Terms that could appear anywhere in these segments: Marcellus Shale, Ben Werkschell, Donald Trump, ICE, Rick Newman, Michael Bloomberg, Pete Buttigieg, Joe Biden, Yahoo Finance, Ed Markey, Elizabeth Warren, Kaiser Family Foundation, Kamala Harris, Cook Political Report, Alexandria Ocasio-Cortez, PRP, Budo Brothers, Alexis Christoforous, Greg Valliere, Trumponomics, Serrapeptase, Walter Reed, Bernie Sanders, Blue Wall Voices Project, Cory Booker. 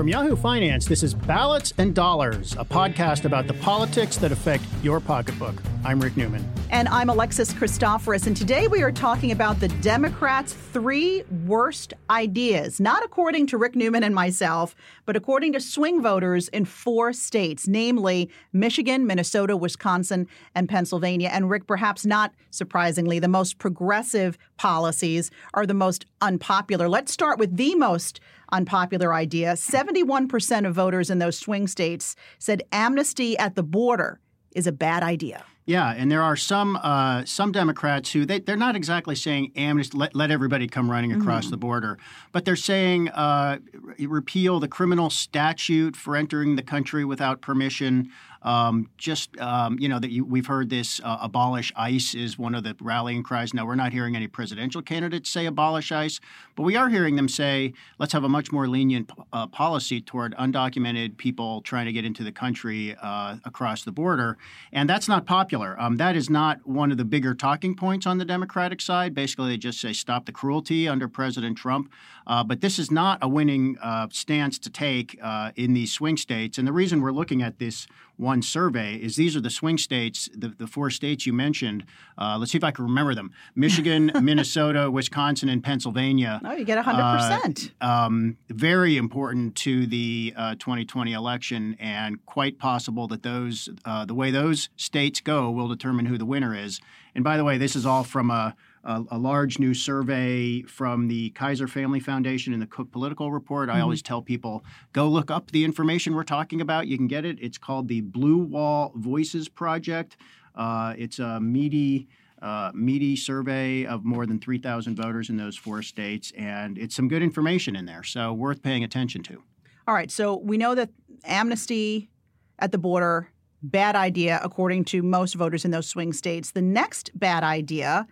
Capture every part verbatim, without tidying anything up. From Yahoo Finance, this is Ballots and Dollars, a podcast about the politics that affect your pocketbook. I'm Rick Newman. And I'm Alexis Christoforous. And today we are talking about the Democrats' three worst ideas, not according to Rick Newman and myself, but according to swing voters in four states, namely Michigan, Minnesota, Wisconsin, and Pennsylvania. And Rick, perhaps not surprisingly, the most progressive policies are the most unpopular. Let's start with the most unpopular idea. seventy-one percent of voters in those swing states said amnesty at the border is a bad idea. Yeah, and there are some uh, some Democrats who they, they're not exactly saying amnesty, let, let everybody come running across mm-hmm. the border, but they're saying uh, repeal the criminal statute for entering the country without permission. Um, just um, you know that you, we've heard this uh, abolish ICE is one of the rallying cries. Now we're not hearing any presidential candidates say abolish ICE, but we are hearing them say let's have a much more lenient uh, policy toward undocumented people trying to get into the country uh, across the border, and that's not popular. Um, that is not one of the bigger talking points on the Democratic side. Basically, they just say stop the cruelty under President Trump. Uh, but this is not a winning uh, stance to take uh, in these swing states. And the reason we're looking at this one survey is these are the swing states, the, the four states you mentioned. Uh, let's see if I can remember them. Michigan, Minnesota, Wisconsin, and Pennsylvania. Oh, you get one hundred percent. Uh, um, very important to the uh, twenty twenty election, and quite possible that those uh, the way those states go will determine who the winner is. And by the way, this is all from a, a, a large new survey from the Kaiser Family Foundation and the Cook Political Report. I mm-hmm. always tell people, go look up the information we're talking about. You can get it. It's called the Blue Wall Voices Project. Uh, it's a meaty Uh, meaty survey of more than three thousand voters in those four states, and it's some good information in there, so worth paying attention to. All right, so we know that amnesty at the border, bad idea, according to most voters in those swing states. The next bad idea,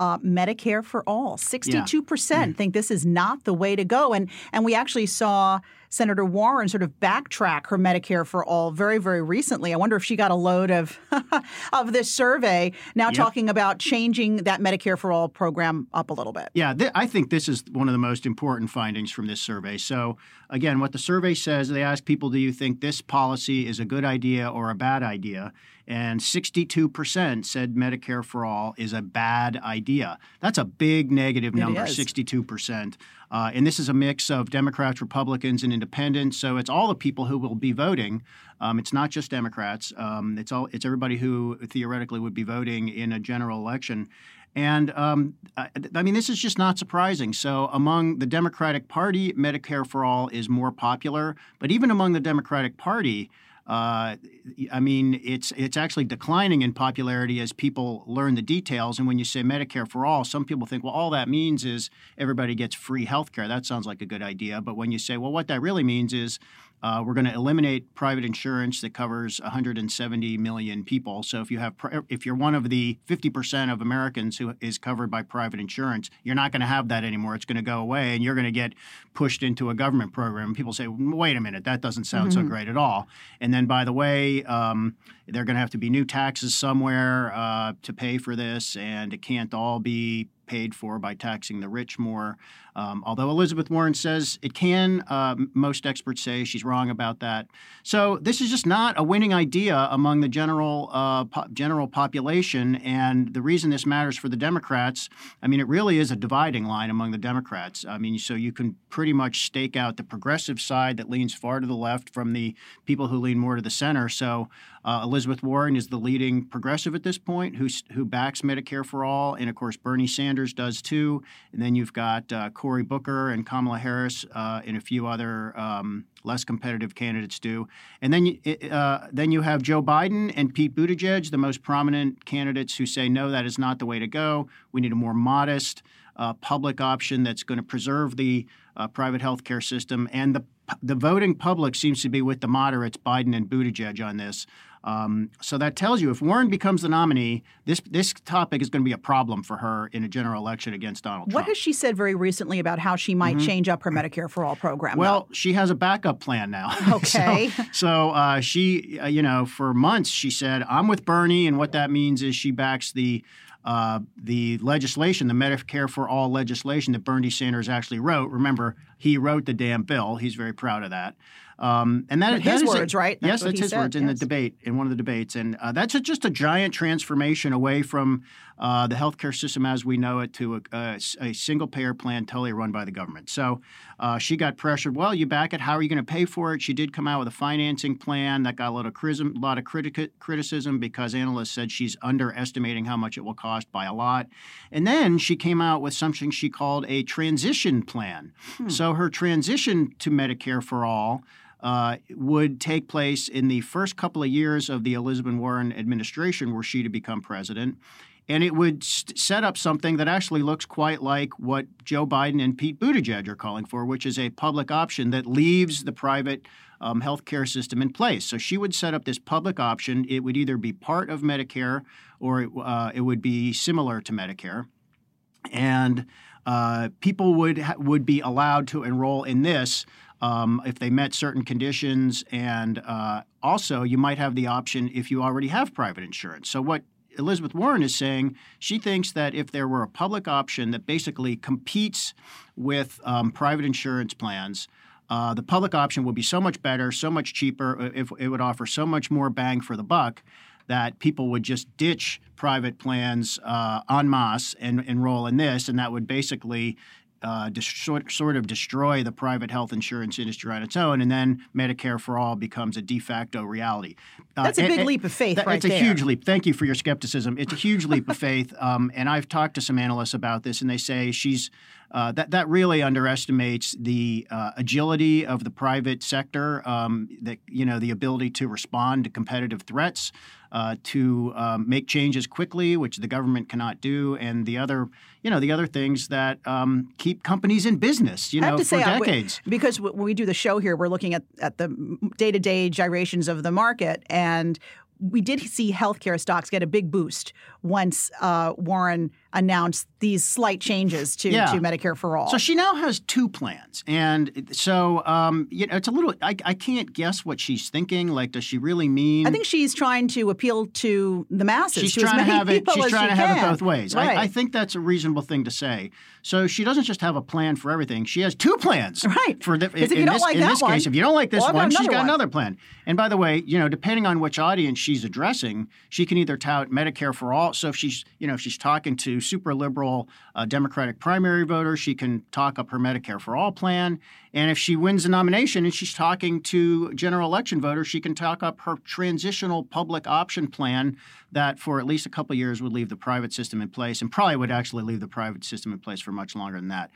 uh, Medicare for all. sixty-two percent yeah. think this is not the way to go, and and we actually saw Senator Warren sort of backtrack her Medicare for all very, very recently. I wonder if she got a load of of this survey now yep. talking about changing that Medicare for all program up a little bit. Yeah, th- I think this is one of the most important findings from this survey. So, again, what the survey says, they ask people, do you think this policy is a good idea or a bad idea? And sixty-two percent said Medicare for all is a bad idea. That's a big negative number, sixty-two percent. Uh, and this is a mix of Democrats, Republicans, and Independents. So it's all the people who will be voting. Um, it's not just Democrats. Um, it's all it's everybody who theoretically would be voting in a general election. And um, I, I mean, this is just not surprising. So among the Democratic Party, Medicare for all is more popular. But even among the Democratic Party, Uh, I mean, it's it's actually declining in popularity as people learn the details. And when you say Medicare for all, some people think, well, all that means is everybody gets free health care. That sounds like a good idea. But when you say, well, what that really means is uh, we're going to eliminate private insurance that covers one hundred seventy million people. So if you have pri- if you're one of the fifty percent of Americans who is covered by private insurance, you're not going to have that anymore. It's going to go away, and you're going to get pushed into a government program. And people say, wait a minute, that doesn't sound mm-hmm. so great at all. And then And by the way, um, there are going to have to be new taxes somewhere uh, to pay for this, and it can't all be paid for by taxing the rich more. Um, although Elizabeth Warren says it can, uh, most experts say she's wrong about that. So this is just not a winning idea among the general uh, po- general population. And the reason this matters for the Democrats, I mean, it really is a dividing line among the Democrats. I mean, so you can pretty much stake out the progressive side that leans far to the left from the people who lean more to the center. So uh, Elizabeth Warren is the leading progressive at this point, who who backs Medicare for all, and of course Bernie Sanders does too. And then you've got uh, Cory Booker and Kamala Harris uh, and a few other um, less competitive candidates do. And then you, uh, then you have Joe Biden and Pete Buttigieg, the most prominent candidates who say, no, that is not the way to go. We need a more modest uh, public option that's going to preserve the uh, private health care system. And the the voting public seems to be with the moderates, Biden and Buttigieg, on this. Um, so that tells you if Warren becomes the nominee, this this topic is going to be a problem for her in a general election against Donald Trump. What has she said very recently about how she might mm-hmm. change up her Medicare for all program? Well, though? She has a backup plan now. Okay. so so uh, she, uh, you know, for months she said, I'm with Bernie. And what that means is she backs the Uh, the legislation, the Medicare for all legislation that Bernie Sanders actually wrote. Remember, He wrote the damn bill. He's very proud of that. Um, and that, his that is words, a, right? That's yes, that's his said, words yes. in the debate, in one of the debates. And uh, that's a, just a giant transformation away from uh, the healthcare system as we know it to a, a, a single-payer plan totally run by the government. So uh, she got pressured. Well, you back it. How are you going to pay for it? She did come out with a financing plan that got a lot of criticism, a lot of critic, criticism because analysts said she's underestimating how much it will cost by a lot. And then she came out with something she called a transition plan. Hmm. So her transition to Medicare for All Uh, would take place in the first couple of years of the Elizabeth Warren administration were she to become president. And it would st- set up something that actually looks quite like what Joe Biden and Pete Buttigieg are calling for, which is a public option that leaves the private um, health care system in place. So she would set up this public option. It would either be part of Medicare or it, uh, it would be similar to Medicare. And uh, people would ha- would be allowed to enroll in this Um, if they met certain conditions, and uh, also you might have the option if you already have private insurance. So what Elizabeth Warren is saying, she thinks that if there were a public option that basically competes with um, private insurance plans, uh, the public option would be so much better, so much cheaper, if it would offer so much more bang for the buck that people would just ditch private plans uh, en masse and enroll in this, and that would basically Uh, destroy, sort of destroy the private health insurance industry on its own, and then Medicare for All becomes a de facto reality. Uh, That's a big and, leap of faith th- right it's there. It's a huge leap. Thank you for your skepticism. It's a huge leap of faith, um, and I've talked to some analysts about this, and they say she's uh, that, that really underestimates the uh, agility of the private sector, um, that, you know, the ability to respond to competitive threats, Uh, to um, make changes quickly, which the government cannot do, and the other, you know, the other things that um, keep companies in business, you know, for say, decades. We, because when we do the show here, we're looking at, at the day-to-day gyrations of the market, and we did see healthcare stocks get a big boost once uh, Warren announced these slight changes to, yeah. to Medicare for All. So she now has two plans. And so um, you know, it's a little I, – I can't guess what she's thinking. Like, does she really mean – I think she's trying to appeal to the masses. She's to trying to have it – she's trying to have can. it both ways. Right. I, I think that's a reasonable thing to say. So she doesn't just have a plan for everything. She has two plans. Right. For the, if in you don't this, like in that this one, case, if you don't like this well, one, she's got one. another plan. And by the way, you know, depending on which audience she's addressing, she can either tout Medicare for All. So if she's – you know, if she's talking to super liberal uh, Democratic primary voters, she can talk up her Medicare for All plan. And if she wins the nomination and she's talking to general election voters, she can talk up her transitional public option plan that for at least a couple of years would leave the private system in place and probably would actually leave the private system in place for much longer than that.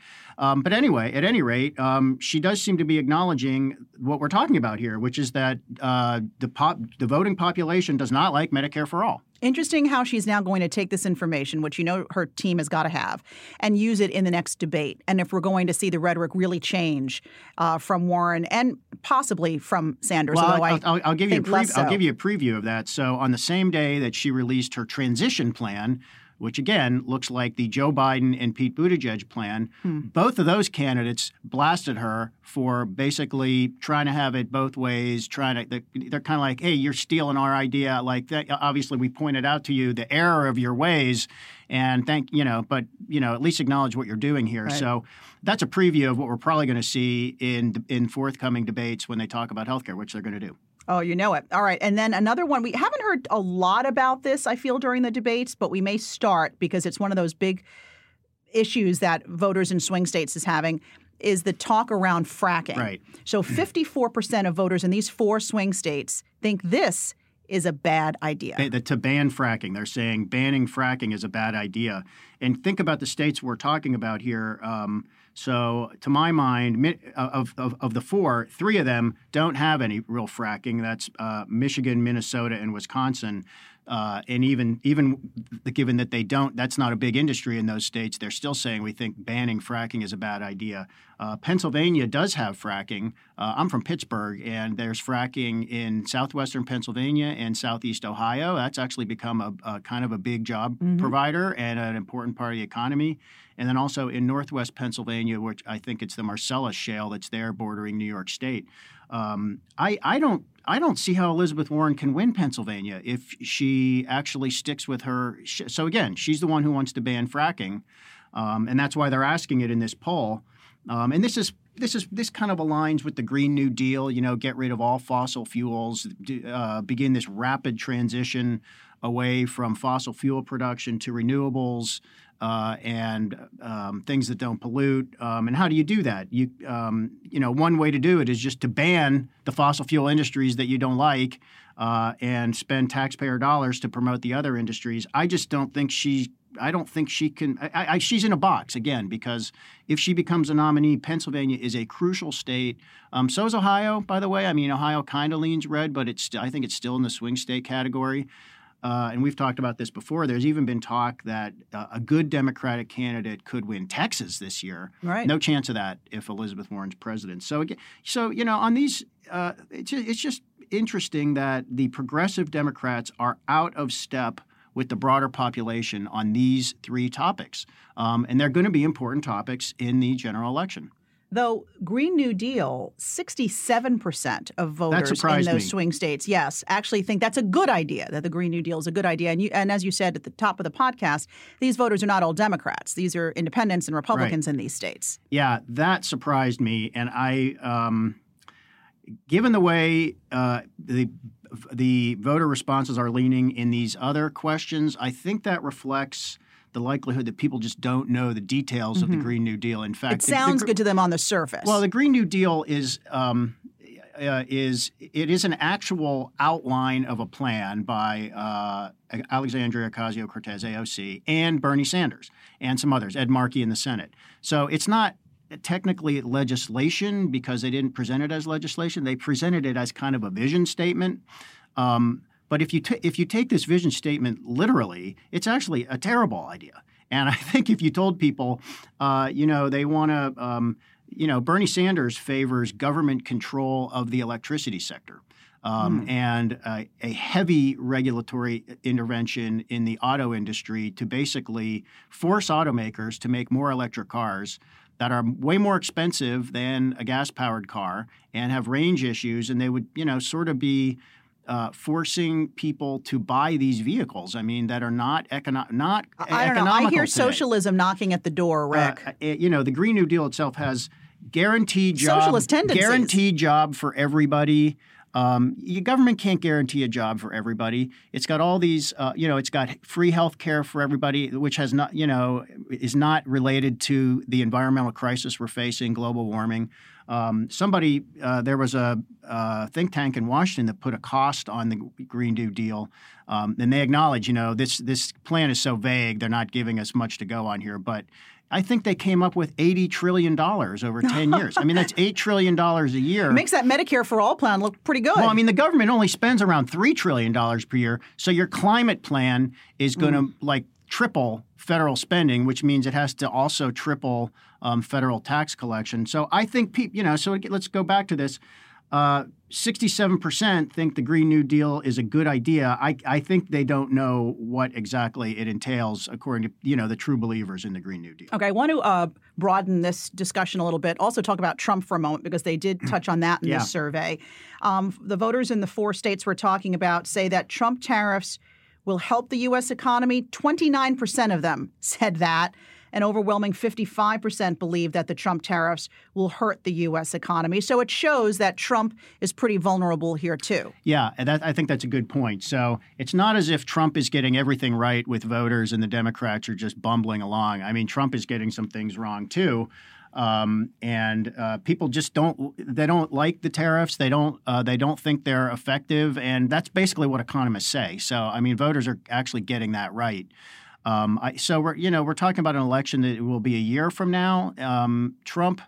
Um, but anyway, at any rate, um, she does seem to be acknowledging what we're talking about here, which is that uh, the, pop- the voting population does not like Medicare for All. Interesting how she's now going to take this information, which you know her team has got to have, and use it in the next debate. And if we're going to see the rhetoric really change uh, from Warren and possibly from Sanders, well, although I'll, I I'll, I'll give think you a pre- less so. I'll give you a preview of that. So on the same day that she released her transition plan, which again looks like the Joe Biden and Pete Buttigieg plan, hmm. both of those candidates blasted her for basically trying to have it both ways, trying to – they're kind of like, hey, you're stealing our idea. Like that, obviously we pointed out to you the error of your ways and thank – you know, but, you know, at least acknowledge what you're doing here. Right. So that's a preview of what we're probably going to see in in forthcoming debates when they talk about healthcare, which they're going to do. Oh, you know it. All right. And then another one. We haven't heard a lot about this, I feel, during the debates, but we may start because it's one of those big issues that voters in swing states is having is the talk around fracking. Right. So fifty-four percent of voters in these four swing states think this is a bad idea. They, the, to ban fracking. They're saying banning fracking is a bad idea. And think about the states we're talking about here. Um, so to my mind, of, of of the four, three of them don't have any real fracking. That's uh, Michigan, Minnesota, and Wisconsin. Uh, and even even given that they don't, that's not a big industry in those states, they're still saying we think banning fracking is a bad idea. Uh, Pennsylvania does have fracking. Uh, I'm from Pittsburgh, and there's fracking in southwestern Pennsylvania and southeast Ohio. That's actually become a, a kind of a big job mm-hmm. provider and an important part of the economy. And then also in northwest Pennsylvania, which I think it's the Marcellus Shale that's there bordering New York State. Um, I, I don't I don't see how Elizabeth Warren can win Pennsylvania if she actually sticks with her. So again, she's the one who wants to ban fracking, um, and that's why they're asking it in this poll. Um, and this is this is this kind of aligns with the Green New Deal. You know, get rid of all fossil fuels, uh, begin this rapid transition away from fossil fuel production to renewables uh, and um, things that don't pollute. Um, and how do you do that? You um, you know, one way to do it is just to ban the fossil fuel industries that you don't like uh, and spend taxpayer dollars to promote the other industries. I just don't think she. I don't think she can I, – I, she's in a box, again, because if she becomes a nominee, Pennsylvania is a crucial state. Um, so is Ohio, by the way. I mean, Ohio kind of leans red, but it's I think it's still in the swing state category. Uh, and we've talked about this before. There's even been talk that uh, a good Democratic candidate could win Texas this year. Right. No chance of that if Elizabeth Warren's president. So, again, so you know, on these uh, – it's, it's just interesting that the progressive Democrats are out of step with the broader population on these three topics. Um, and they're going to be important topics in the general election. Though Green New Deal, sixty-seven percent of voters in those me. swing states, yes, actually think that's a good idea, that the Green New Deal is a good idea. And, you, and as you said at the top of the podcast, these voters are not all Democrats. These are independents and Republicans right. in these states. Yeah, that surprised me. And I, um, given the way uh, the the voter responses are leaning in these other questions, I think that reflects the likelihood that people just don't know the details mm-hmm. of the Green New Deal. In fact, it sounds the, the, good to them on the surface. Well, the Green New Deal is um, uh, is it is an actual outline of a plan by uh, Alexandria Ocasio-Cortez, A O C, and Bernie Sanders and some others, Ed Markey in the Senate. So it's not technically legislation because they didn't present it as legislation. They presented it as kind of a vision statement. Um, but if you t- if you take this vision statement literally, it's actually a terrible idea. And I think if you told people, uh, you know, they want to, um, you know, Bernie Sanders favors government control of the electricity sector. Um, mm. and uh, a heavy regulatory intervention in the auto industry to basically force automakers to make more electric cars that are way more expensive than a gas-powered car and have range issues, and they would, you know, sort of be uh, forcing people to buy these vehicles, I mean, that are not, econo- not I don't economical I don't know. I hear today. Socialism knocking at the door, Rick. Uh, it, you know, the Green New Deal itself has guaranteed job, Socialist tendencies. guaranteed job for everybody. Um, your government can't guarantee a job for everybody. It's got all these, uh, you know, it's got free health care for everybody, which has not, you know, is not related to the environmental crisis we're facing, global warming. Um, somebody, uh, there was a uh, think tank in Washington that put a cost on the Green New Deal, um, and they acknowledge, you know, this this plan is so vague, they're not giving us much to go on here, but I think they came up with eighty trillion dollars over ten years. I mean, that's eight trillion dollars a year. It makes that Medicare for All plan look pretty good. Well, I mean, the government only spends around three trillion dollars per year, so your climate plan is going to, mm. like, triple federal spending, which means it has to also triple um, federal tax collection. So I think, pe- you know, so let's go back to this. Uh, sixty-seven percent think the Green New Deal is a good idea. I, I think they don't know what exactly it entails, according to, you know, the true believers in the Green New Deal. Okay. I want to uh, broaden this discussion a little bit. Also talk about Trump for a moment, because they did touch on that in yeah. this survey. Um, the voters in the four states we're talking about say that Trump tariffs will help the U S economy. twenty-nine percent of them said that. An overwhelming fifty-five percent believe that the Trump tariffs will hurt the U S economy. So it shows that Trump is pretty vulnerable here, too. Yeah, that, I think that's a good point. So it's not as if Trump is getting everything right with voters and the Democrats are just bumbling along. I mean, Trump is getting some things wrong, too. Um, and uh, people just don't they don't like the tariffs. They don't uh, they don't think they're effective. And that's basically what economists say. So, I mean, voters are actually getting that right. Um, I, so we're you know we're talking about an election that will be a year from now. Um, Trump,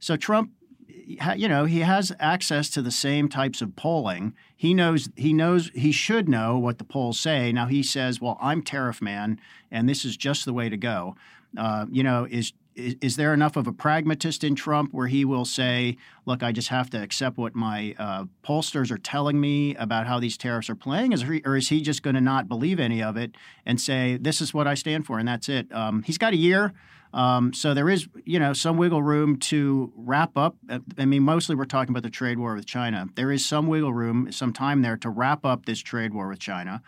so Trump, you know, he has access to the same types of polling. He knows he knows he should know what the polls say. Now he says, well, I'm tariff man, and this is just the way to go. Uh, you know, is, is is there enough of a pragmatist in Trump where he will say, look, I just have to accept what my uh, pollsters are telling me about how these tariffs are playing? Is he, or is he just going to not believe any of it and say, this is what I stand for, and that's it? Um, he's got a year. Um, so there is, you know, some wiggle room to wrap up. I mean, mostly we're talking about the trade war with China. There is some wiggle room, some time there to wrap up this trade war with China.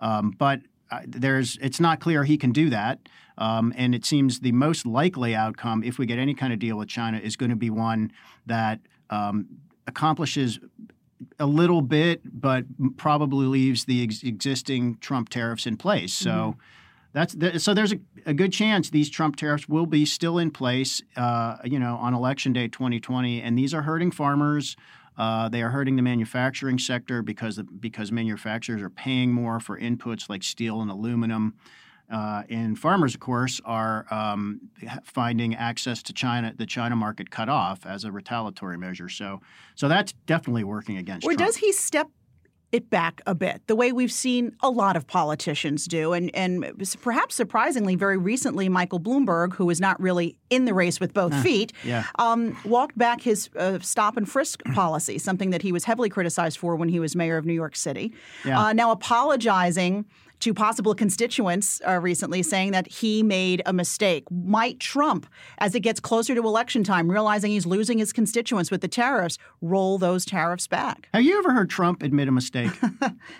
Um, but uh, there's it's not clear he can do that. Um, and it seems the most likely outcome, if we get any kind of deal with China, is going to be one that um, accomplishes a little bit, but probably leaves the ex- existing Trump tariffs in place. So mm-hmm. that's th- so there's a, a good chance these Trump tariffs will be still in place, uh, you know, on Election Day twenty twenty. And these are hurting farmers. Uh, they are hurting the manufacturing sector because the, because manufacturers are paying more for inputs like steel and aluminum. Uh, and farmers, of course, are um, finding access to China, the China market cut off as a retaliatory measure. So so that's definitely working against Trump. Or does he step it back a bit, the way we've seen a lot of politicians do? And, and perhaps surprisingly, very recently, Michael Bloomberg, who is not really in the race with both uh, feet, yeah. um, walked back his uh, stop and frisk policy, something that he was heavily criticized for when he was mayor of New York City, yeah. uh, now apologizing to possible constituents uh, recently, saying that he made a mistake. Might Trump, as it gets closer to election time, realizing he's losing his constituents with the tariffs, roll those tariffs back? Have you ever heard Trump admit a mistake?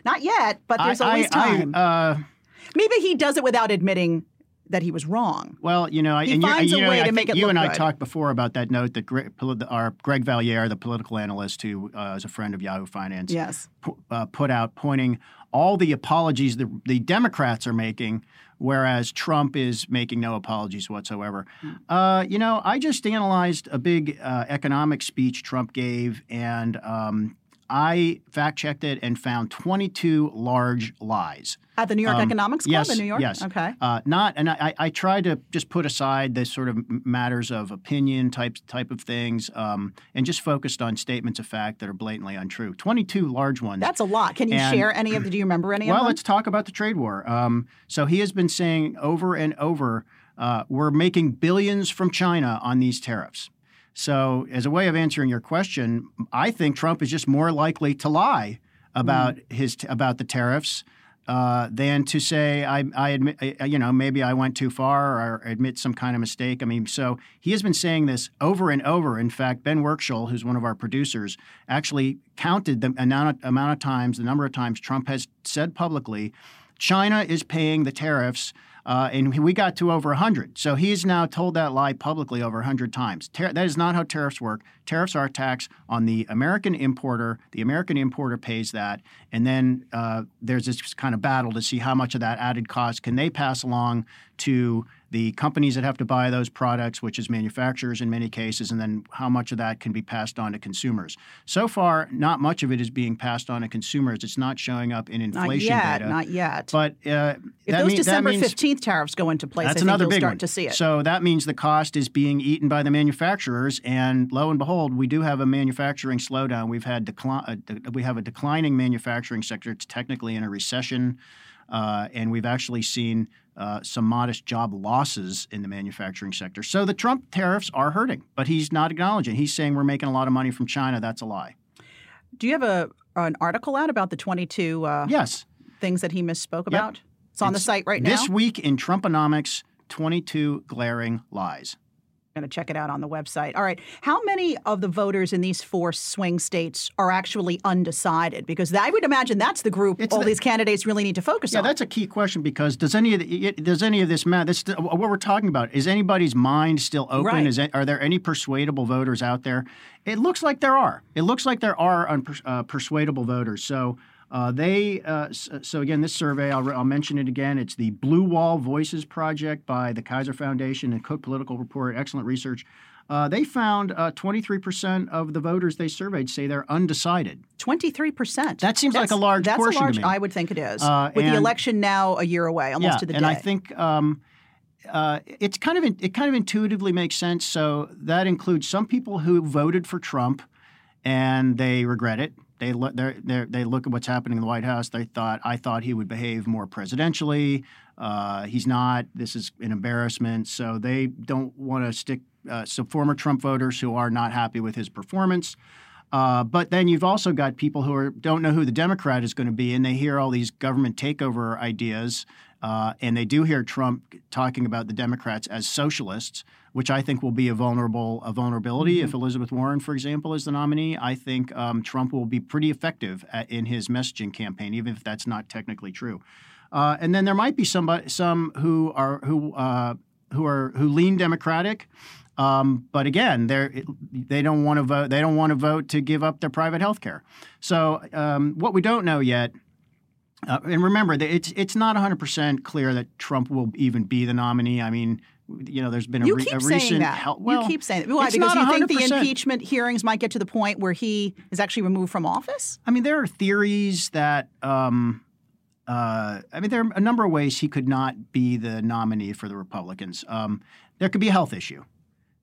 Not yet, but there's I, always I, time. I, uh, Maybe he does it without admitting that he was wrong. Well, you know, I, and you, I, you, know, I think you and I good. talked before about that note that Greg, our Greg Valliere, the political analyst who uh, is a friend of Yahoo Finance, yes. p- uh, put out, pointing all the apologies that the Democrats are making, whereas Trump is making no apologies whatsoever. Mm. Uh, you know, I just analyzed a big uh, economic speech Trump gave, and um, I fact-checked it and found twenty-two large lies. At the New York um, Economics Club yes, in New York? Yes. Okay. Uh, not, and I, I try to just put aside the sort of matters of opinion type, type of things um, and just focused on statements of fact that are blatantly untrue. twenty-two large ones. That's a lot. Can you and, share any of the, do you remember any well, of them? Well, let's talk about the trade war. Um, so he has been saying over and over, uh, we're making billions from China on these tariffs. So as a way of answering your question, I think Trump is just more likely to lie about mm. his about the tariffs uh, than to say, I, I admit, I, you know, maybe I went too far or admit some kind of mistake. I mean, so he has been saying this over and over. In fact, Ben Werkschell, who's one of our producers, actually counted the amount of, amount of times, the number of times Trump has said publicly, China is paying the tariffs. Uh, and we got to over one hundred. So he has now told that lie publicly over one hundred times. Tar- that is not how tariffs work. Tariffs are a tax on the American importer. The American importer pays that. And then uh, there's this kind of battle to see how much of that added cost can they pass along to the companies that have to buy those products, which is manufacturers in many cases, and then how much of that can be passed on to consumers. So far, not much of it is being passed on to consumers. It's not showing up in inflation data. Not yet, not yet. But uh, if those mean, December fifteenth tariffs go into place, that's I think you'll start one. to see it. So that means the cost is being eaten by the manufacturers, and lo and behold, we do have a manufacturing slowdown. We've had decli- we have a declining manufacturing sector. It's technically in a recession, uh, and we've actually seen uh, some modest job losses in the manufacturing sector. So the Trump tariffs are hurting, but he's not acknowledging. He's saying we're making a lot of money from China. That's a lie. Do you have a an article out about the twenty-two uh, yes. things that he misspoke yep. about? It's on the site right now. This Week in Trumponomics, twenty-two Glaring Lies. I'm going to check it out on the website. All right. How many of the voters in these four swing states are actually undecided? Because I would imagine that's the group it's all the, these candidates really need to focus yeah, on. Yeah, that's a key question because does any of the, does any of this matter? What we're talking about, is anybody's mind still open? Right. Is it, are there any persuadable voters out there? It looks like there are. It looks like there are un, uh, persuadable voters. So Uh, they uh, so again, this survey, I'll, I'll mention it again. It's the Blue Wall Voices Project by the Kaiser Foundation and Cook Political Report. Excellent research. Uh, they found uh, twenty-three percent of the voters they surveyed say they're undecided. twenty-three percent. That seems that's, like a large that's portion a large, to me. I would think it is. Uh, With and, the election now a year away, almost yeah, to the and day. And I think um, uh, it's kind of in, it kind of intuitively makes sense. So that includes some people who voted for Trump and they regret it. They look. They they look at what's happening in the White House. They thought I thought he would behave more presidentially. Uh, he's not. This is an embarrassment. So they don't want to stick. Uh, some former Trump voters who are not happy with his performance. Uh, but then you've also got people who are, don't know who the Democrat is going to be, and they hear all these government takeover ideas, uh, and they do hear Trump talking about the Democrats as socialists, which I think will be a vulnerable a vulnerability. Mm-hmm. If Elizabeth Warren, for example, is the nominee, I think um, Trump will be pretty effective at, in his messaging campaign, even if that's not technically true. Uh, and then there might be somebody, some who are who uh, who are who lean Democratic, um, but again, they they don't want to vote. They don't want to vote to give up their private health care. So um, what we don't know yet. Uh, and remember, it's it's not one hundred percent clear that Trump will even be the nominee. I mean, you know, there's been a, you re- keep a recent that. Hel- well, you keep saying that. Why? It's because not you one hundred percent. Think the impeachment hearings might get to the point where he is actually removed from office? I mean, there are theories that um, uh, I mean, there are a number of ways he could not be the nominee for the Republicans. Um, there could be a health issue.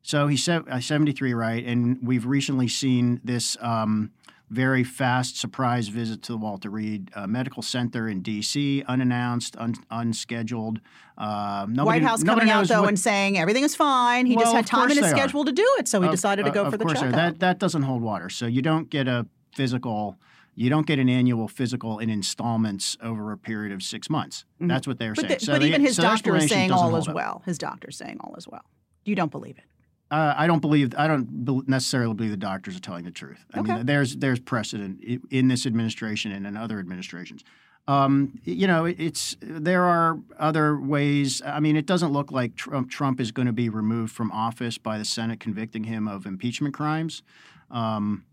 So he's seventy-three, right? And we've recently seen this. Um, Very fast surprise visit to the Walter Reed uh, Medical Center in D C, unannounced, un- unscheduled. Uh, nobody, White House coming out, though, what, and saying everything is fine. He well, just had time in his schedule are. to do it, so he of, decided to go uh, for the checkup. That, that doesn't hold water. So you don't get a physical – you don't get an annual physical in installments over a period of six months. Mm-hmm. That's what they're but saying. The, so but the, even his so doctor is saying all is well. Up. His doctor is saying all is well. You don't believe it. Uh, I don't believe I don't necessarily believe the doctors are telling the truth. I okay. mean, there's there's precedent in this administration and in other administrations. Um, you know, it's there are other ways. I mean, it doesn't look like Trump, Trump is going to be removed from office by the Senate convicting him of impeachment crimes. Um,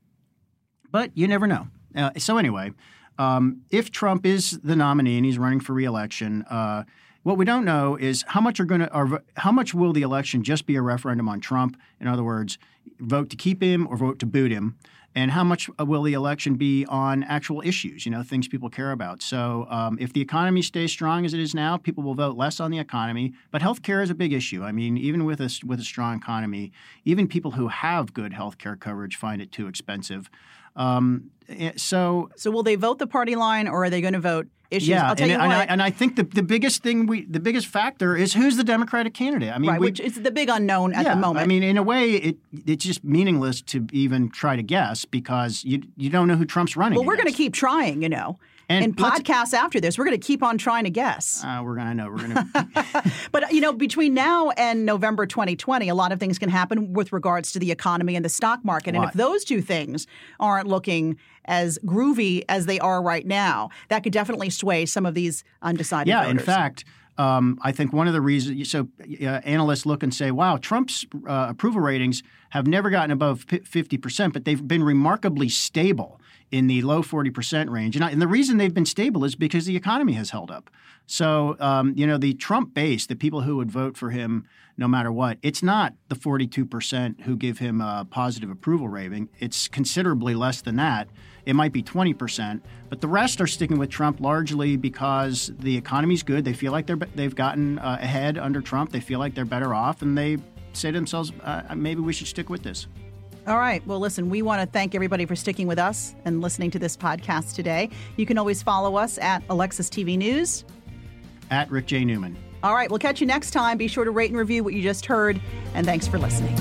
but you never know. Uh, so anyway, um, if Trump is the nominee and he's running for re-election, uh, what we don't know is how much are going to, how much will the election just be a referendum on Trump? In other words, vote to keep him or vote to boot him, and how much will the election be on actual issues? You know, things people care about. So um, if the economy stays strong as it is now, people will vote less on the economy. But healthcare is a big issue. I mean, even with a with a strong economy, even people who have good healthcare coverage find it too expensive. Um, so, so will they vote the party line, or are they going to vote? Issues. Yeah, I'll tell and, you and, I, and I think the, the biggest thing we the biggest factor is who's the Democratic candidate. I mean, right, we, which is the big unknown at yeah, the moment. I mean, in a way, it it's just meaningless to even try to guess because you you don't know who Trump's running. Well, we're going to keep trying, you know, and, and podcasts after this, we're going to keep on trying to guess. Uh, we're going to know. We're going to. But you know, between now and November twenty twenty, a lot of things can happen with regards to the economy and the stock market. And if those two things aren't looking as groovy as they are right now, that could definitely sway some of these undecided yeah, voters. Yeah, in fact, um, I think one of the reasons – so uh, analysts look and say, wow, Trump's uh, approval ratings have never gotten above fifty percent, but they've been remarkably stable in the low forty percent range. And, I, and the reason they've been stable is because the economy has held up. So, um, you know, the Trump base, the people who would vote for him no matter what, it's not the forty-two percent who give him a positive approval rating. It's considerably less than that. It might be twenty percent. But the rest are sticking with Trump largely because the economy's good. They feel like they're, they've gotten uh, ahead under Trump. They feel like they're better off. And they say to themselves, uh, maybe we should stick with this. All right. Well, listen, we want to thank everybody for sticking with us and listening to this podcast today. You can always follow us at Alexis T V News. At Rick J. Newman. All right. We'll catch you next time. Be sure to rate and review what you just heard. And thanks for listening.